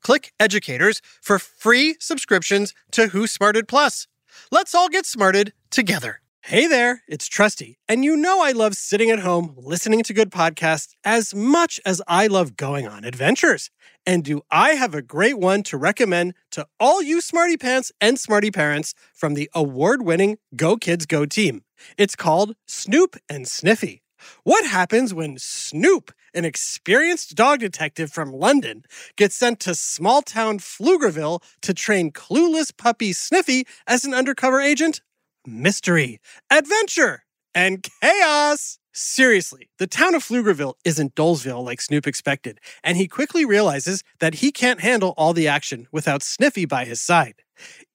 Click Educators for free subscriptions to Who Smarted Plus. Let's all get smarted together. Hey there, it's Trusty, and you know I love sitting at home listening to good podcasts as much as I love going on adventures. And do I have a great one to recommend to all you Smarty Pants and Smarty Parents from the award-winning Go Kids Go team. It's called Snoop and Sniffy. What happens when Snoop, an experienced dog detective from London, gets sent to small-town Pflugerville to train clueless puppy Sniffy as an undercover agent? Mystery, adventure, and chaos. Seriously, the town of Pflugerville isn't Dolesville like Snoop expected, and he quickly realizes that he can't handle all the action without Sniffy by his side.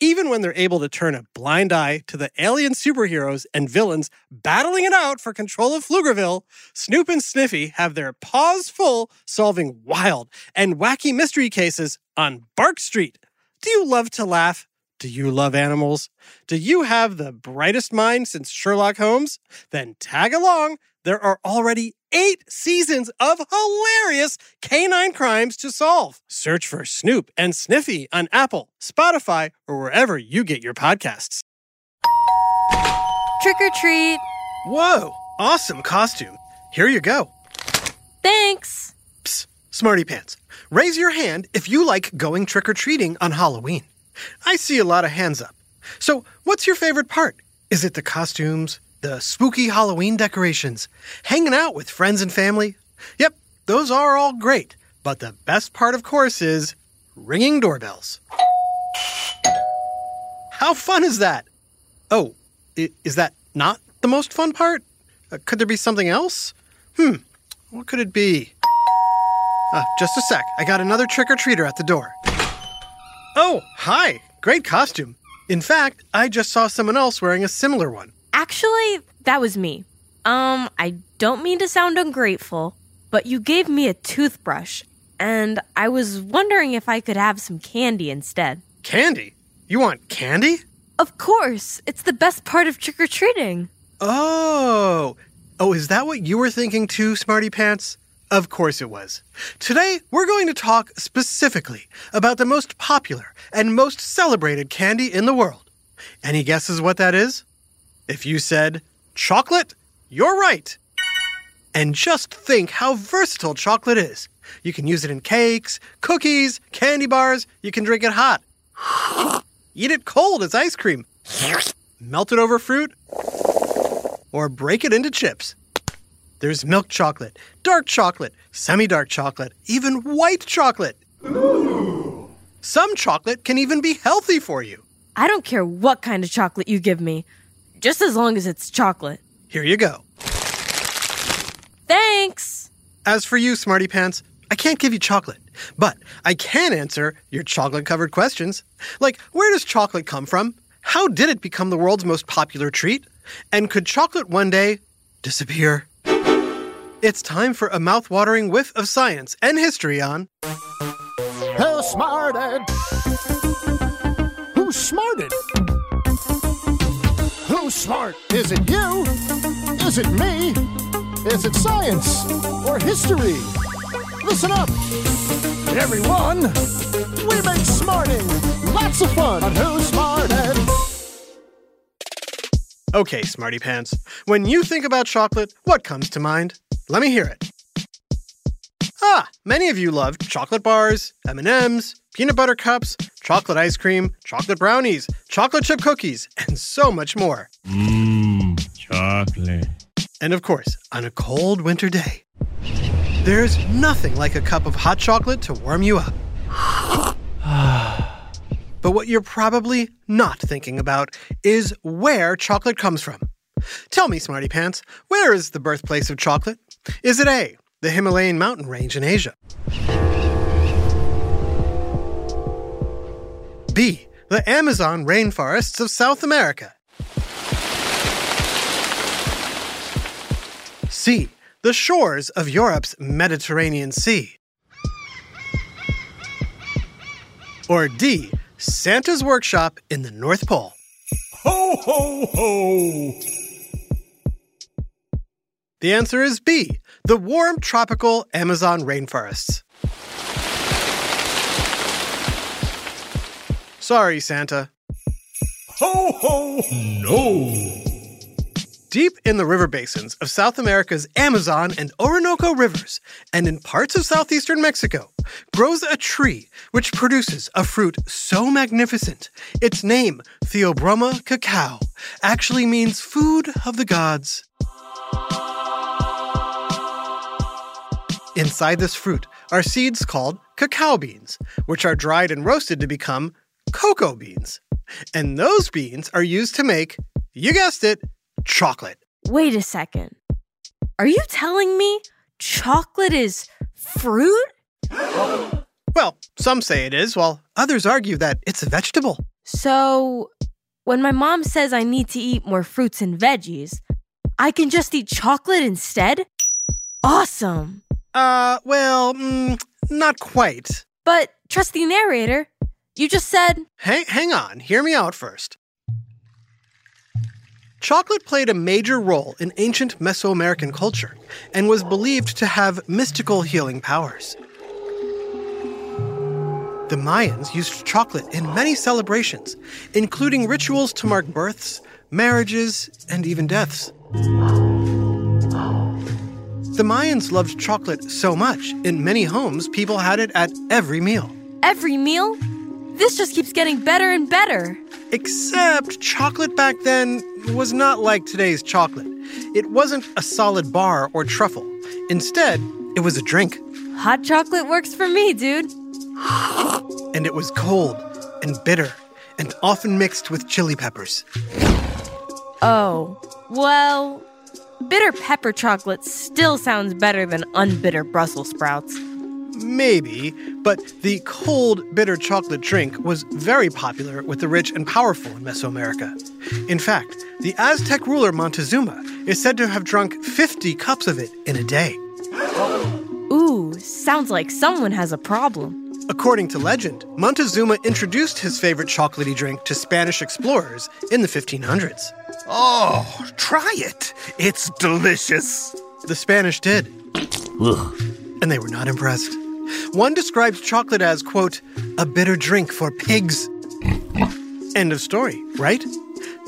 Even when they're able to turn a blind eye to the alien superheroes and villains battling it out for control of Pflugerville, Snoop and Sniffy have their paws full solving wild and wacky mystery cases on Bark Street. Do you love to laugh? Do you love animals? Do you have the brightest mind since Sherlock Holmes? Then tag along. There are already 8 seasons of hilarious canine crimes to solve. Search for Snoop and Sniffy on Apple, Spotify, or wherever you get your podcasts. Trick or treat. Whoa, awesome costume. Here you go. Thanks. Psst, Smarty Pants, raise your hand if you like going trick-or-treating on Halloween. I see a lot of hands up. So, what's your favorite part? Is it the costumes, the spooky Halloween decorations, hanging out with friends and family? Yep, those are all great. But the best part, of course, is ringing doorbells. How fun is that? Oh, is that not the most fun part? Could there be something else? What could it be? Just a sec. I got another trick-or-treater at the door. Oh, hi. Great costume. In fact, I just saw someone else wearing a similar one. Actually, that was me. I don't mean to sound ungrateful, but you gave me a toothbrush, and I was wondering if I could have some candy instead. Candy? You want candy? Of course. It's the best part of trick-or-treating. Oh, is that what you were thinking too, Smarty Pants? Of course it was. Today, we're going to talk specifically about the most popular and most celebrated candy in the world. Any guesses what that is? If you said chocolate, you're right. And just think how versatile chocolate is. You can use it in cakes, cookies, candy bars. You can drink it hot. Eat it cold as ice cream. Melt it over fruit. Or break it into chips. There's milk chocolate, dark chocolate, semi-dark chocolate, even white chocolate. Ooh. Some chocolate can even be healthy for you. I don't care what kind of chocolate you give me, just as long as it's chocolate. Here you go. Thanks. As for you, Smarty Pants, I can't give you chocolate, but I can answer your chocolate-covered questions. Like, where does chocolate come from? How did it become the world's most popular treat? And could chocolate one day disappear? It's time for a mouth-watering whiff of science and history on... Who Smarted? Who Smarted? Who's smart? Is it you? Is it me? Is it science or history? Listen up, everyone. We make smarting lots of fun on Who Smarted. Okay, Smarty Pants, when you think about chocolate, what comes to mind? Let me hear it. Many of you love chocolate bars, M&M's, peanut butter cups, chocolate ice cream, chocolate brownies, chocolate chip cookies, and so much more. Mmm, chocolate. And of course, on a cold winter day, there's nothing like a cup of hot chocolate to warm you up. But what you're probably not thinking about is where chocolate comes from. Tell me, Smarty Pants, where is the birthplace of chocolate? Is it A, the Himalayan mountain range in Asia? B, the Amazon rainforests of South America? C, the shores of Europe's Mediterranean Sea? Or D, Santa's workshop in the North Pole? Ho, ho, ho! The answer is B, the warm tropical Amazon rainforests. Sorry, Santa. Ho, ho, no! Deep in the river basins of South America's Amazon and Orinoco rivers, and in parts of southeastern Mexico, grows a tree which produces a fruit so magnificent, its name, Theobroma cacao, actually means food of the gods. Inside this fruit are seeds called cacao beans, which are dried and roasted to become cocoa beans. And those beans are used to make, you guessed it, chocolate. Wait a second. Are you telling me chocolate is fruit? Well, some say it is, while others argue that it's a vegetable. So, when my mom says I need to eat more fruits and veggies, I can just eat chocolate instead? Awesome. Not quite. But, trusty narrator, you just said... Hang on, hear me out first. Chocolate played a major role in ancient Mesoamerican culture and was believed to have mystical healing powers. The Mayans used chocolate in many celebrations, including rituals to mark births, marriages, and even deaths. The Mayans loved chocolate so much, in many homes, people had it at every meal. Every meal? This just keeps getting better and better. Except chocolate back then was not like today's chocolate. It wasn't a solid bar or truffle. Instead, it was a drink. Hot chocolate works for me, dude. And it was cold and bitter and often mixed with chili peppers. Oh, well, bitter pepper chocolate still sounds better than unbitter Brussels sprouts. Maybe, but the cold, bitter chocolate drink was very popular with the rich and powerful in Mesoamerica. In fact, the Aztec ruler Montezuma is said to have drunk 50 cups of it in a day. Ooh, sounds like someone has a problem. According to legend, Montezuma introduced his favorite chocolatey drink to Spanish explorers in the 1500s. Oh, try it. It's delicious. The Spanish did. Ugh. And they were not impressed. One describes chocolate as, quote, a bitter drink for pigs. End of story, right?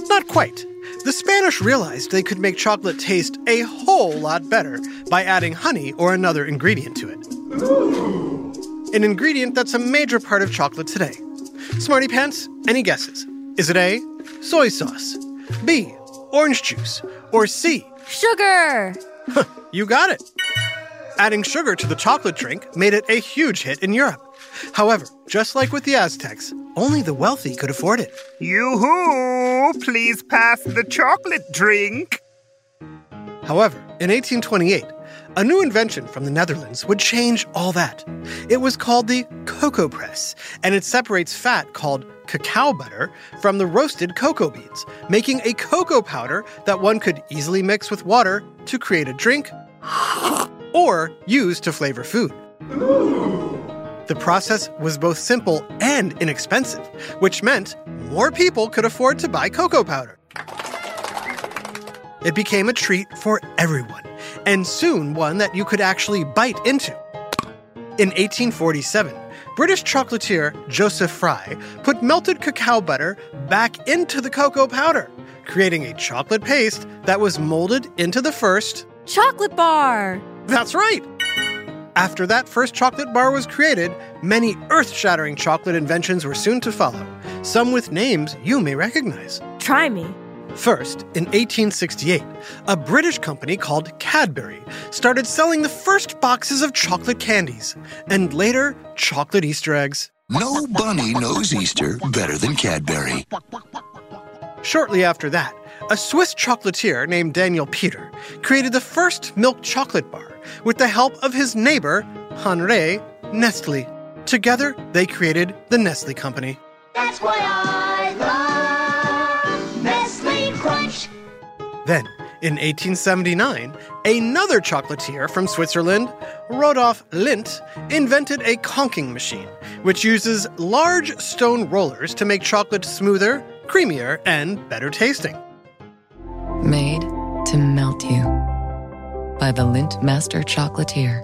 Not quite. The Spanish realized they could make chocolate taste a whole lot better by adding honey or another ingredient to it. Ooh. An ingredient that's a major part of chocolate today. Smarty Pants, any guesses? Is it A, soy sauce, B, orange juice, or C, sugar? You got it. Adding sugar to the chocolate drink made it a huge hit in Europe. However, just like with the Aztecs, only the wealthy could afford it. Yoo-hoo! Please pass the chocolate drink! However, in 1828, a new invention from the Netherlands would change all that. It was called the cocoa press, and it separates fat called cacao butter from the roasted cocoa beans, making a cocoa powder that one could easily mix with water to create a drink... or used to flavor food. Ooh. The process was both simple and inexpensive, which meant more people could afford to buy cocoa powder. It became a treat for everyone, and soon one that you could actually bite into. In 1847, British chocolatier Joseph Fry put melted cacao butter back into the cocoa powder, creating a chocolate paste that was molded into the first... chocolate bar! That's right! After that first chocolate bar was created, many earth-shattering chocolate inventions were soon to follow, some with names you may recognize. Try me. First, in 1868, a British company called Cadbury started selling the first boxes of chocolate candies, and later, chocolate Easter eggs. No bunny knows Easter better than Cadbury. Shortly after that, a Swiss chocolatier named Daniel Peter created the first milk chocolate bar with the help of his neighbor, Henri Nestlé. Together, they created the Nestlé Company. That's why I love Nestlé Crunch. Then, in 1879, another chocolatier from Switzerland, Rodolphe Lindt, invented a conking machine, which uses large stone rollers to make chocolate smoother, creamier, and better tasting. Made to melt you by the Lindt Master Chocolatier.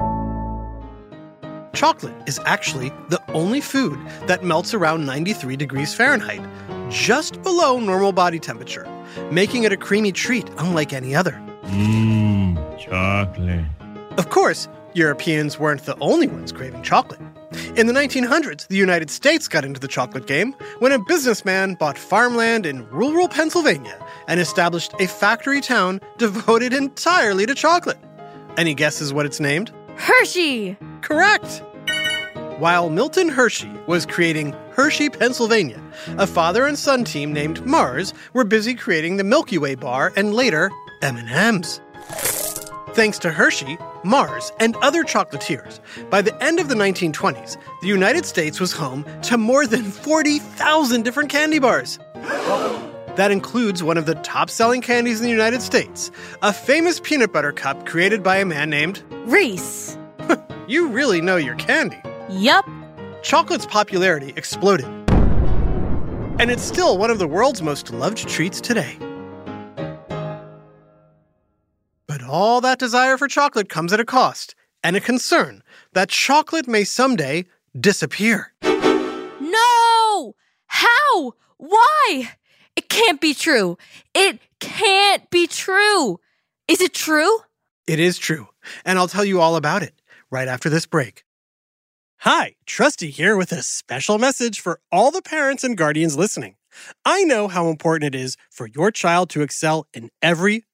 Chocolate is actually the only food that melts around 93 degrees Fahrenheit, just below normal body temperature, making it a creamy treat unlike any other. Mmm, chocolate. Of course, Europeans weren't the only ones craving chocolate. In the 1900s, the United States got into the chocolate game when a businessman bought farmland in rural Pennsylvania and established a factory town devoted entirely to chocolate. Any guesses what it's named? Hershey! Correct! While Milton Hershey was creating Hershey, Pennsylvania, a father and son team named Mars were busy creating the Milky Way bar and later, M&M's. Thanks to Hershey, Mars, and other chocolatiers, by the end of the 1920s, the United States was home to more than 40,000 different candy bars. That includes one of the top-selling candies in the United States, a famous peanut butter cup created by a man named... Reese. You really know your candy. Yup. Chocolate's popularity exploded. And it's still one of the world's most loved treats today. But all that desire for chocolate comes at a cost and a concern that chocolate may someday disappear. No! How? Why? It can't be true. It can't be true. Is it true? It is true, and I'll tell you all about it right after this break. Hi, Trusty here with a special message for all the parents and guardians listening. I know how important it is for your child to excel in every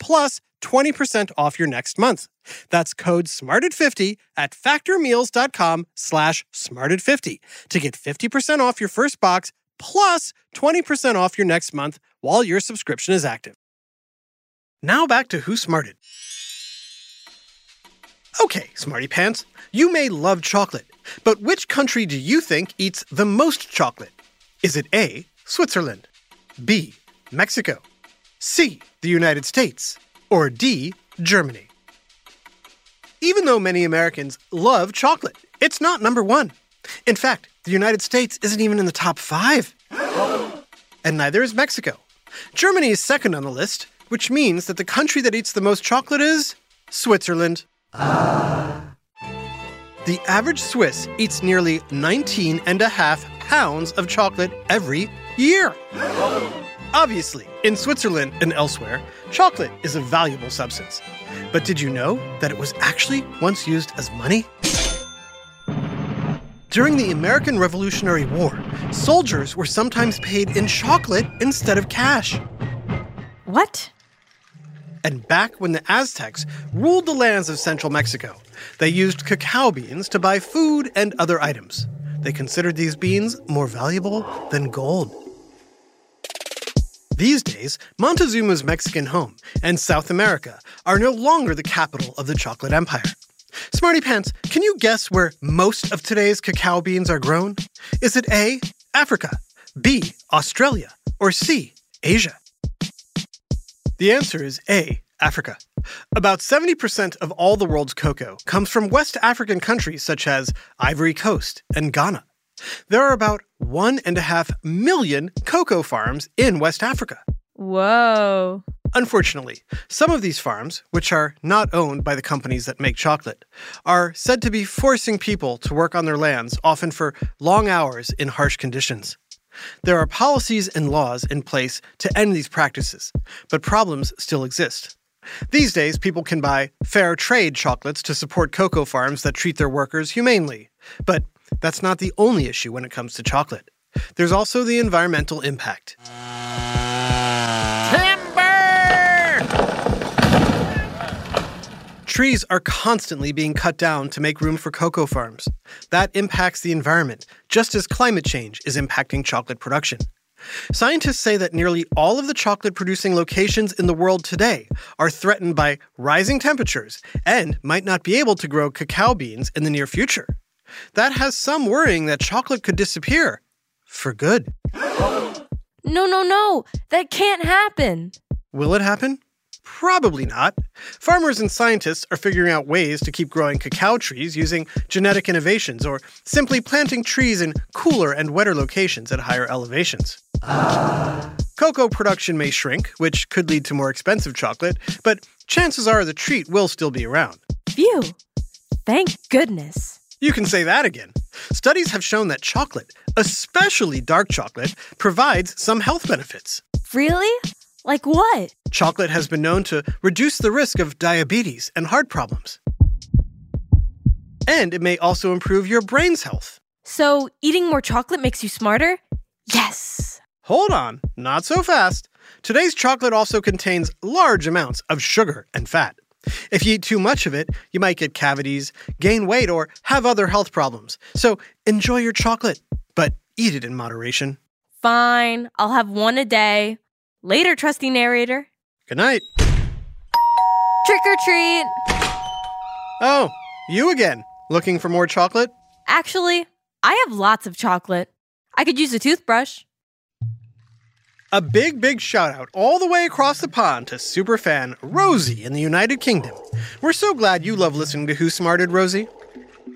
plus 20% off your next month. That's code SMARTED50 at factormeals.com/smarted50 to get 50% off your first box plus 20% off your next month while your subscription is active. Now back to Who Smarted. Okay, Smarty Pants, you may love chocolate, but which country do you think eats the most chocolate? Is it A, Switzerland, B, Mexico, C, the United States, or D, Germany? Even though many Americans love chocolate, it's not number one. In fact, the United States isn't even in the top 5. And neither is Mexico. Germany is second on the list, which means that the country that eats the most chocolate is Switzerland. The average Swiss eats nearly 19.5 pounds of chocolate every year. Obviously, in Switzerland and elsewhere, chocolate is a valuable substance. But did you know that it was actually once used as money? During the American Revolutionary War, soldiers were sometimes paid in chocolate instead of cash. What? And back when the Aztecs ruled the lands of central Mexico, they used cacao beans to buy food and other items. They considered these beans more valuable than gold. These days, Montezuma's Mexican home and South America are no longer the capital of the chocolate empire. Smarty Pants, can you guess where most of today's cacao beans are grown? Is it A, Africa, B, Australia, or C, Asia? The answer is A, Africa. About 70% of all the world's cocoa comes from West African countries such as Ivory Coast and Ghana. There are about 1.5 million cocoa farms in West Africa. Whoa. Unfortunately, some of these farms, which are not owned by the companies that make chocolate, are said to be forcing people to work on their lands, often for long hours in harsh conditions. There are policies and laws in place to end these practices, but problems still exist. These days, people can buy fair trade chocolates to support cocoa farms that treat their workers humanely. But that's not the only issue when it comes to chocolate. There's also the environmental impact. Trees are constantly being cut down to make room for cocoa farms. That impacts the environment, just as climate change is impacting chocolate production. Scientists say that nearly all of the chocolate-producing locations in the world today are threatened by rising temperatures and might not be able to grow cacao beans in the near future. That has some worrying that chocolate could disappear for good. No. That can't happen. Will it happen? Probably not. Farmers and scientists are figuring out ways to keep growing cacao trees using genetic innovations or simply planting trees in cooler and wetter locations at higher elevations. Cocoa production may shrink, which could lead to more expensive chocolate, but chances are the treat will still be around. Phew. Thank goodness. You can say that again. Studies have shown that chocolate, especially dark chocolate, provides some health benefits. Really? Like what? Chocolate has been known to reduce the risk of diabetes and heart problems. And it may also improve your brain's health. So eating more chocolate makes you smarter? Yes! Hold on, not so fast. Today's chocolate also contains large amounts of sugar and fat. If you eat too much of it, you might get cavities, gain weight, or have other health problems. So enjoy your chocolate, but eat it in moderation. Fine, I'll have one a day. Later, trusty narrator. Good night. Trick or treat. Oh, you again. Looking for more chocolate? Actually, I have lots of chocolate. I could use a toothbrush. A big, big shout out all the way across the pond to superfan Rosie in the United Kingdom. We're so glad you love listening to Who Smarted, Rosie.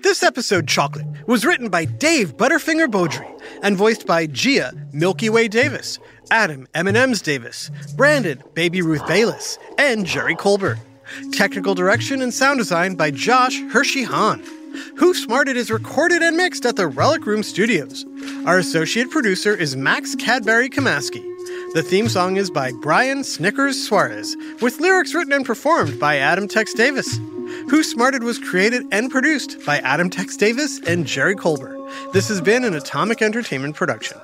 This episode, Chocolate, was written by Dave Butterfinger Beaudry and voiced by Gia Milky Way Davis, Adam M&M's Davis, Brandon Baby Ruth Bayless, and Jerry Colbert. Technical direction and sound design by Josh Hershey Hahn. Who Smarted is recorded and mixed at the Relic Room Studios. Our associate producer is Max Cadbury Kamaski. The theme song is by Brian Snickers Suarez, with lyrics written and performed by Adam Tex Davis. Who Smarted was created and produced by Adam Tex Davis and Jerry Colbert. This has been an Atomic Entertainment production.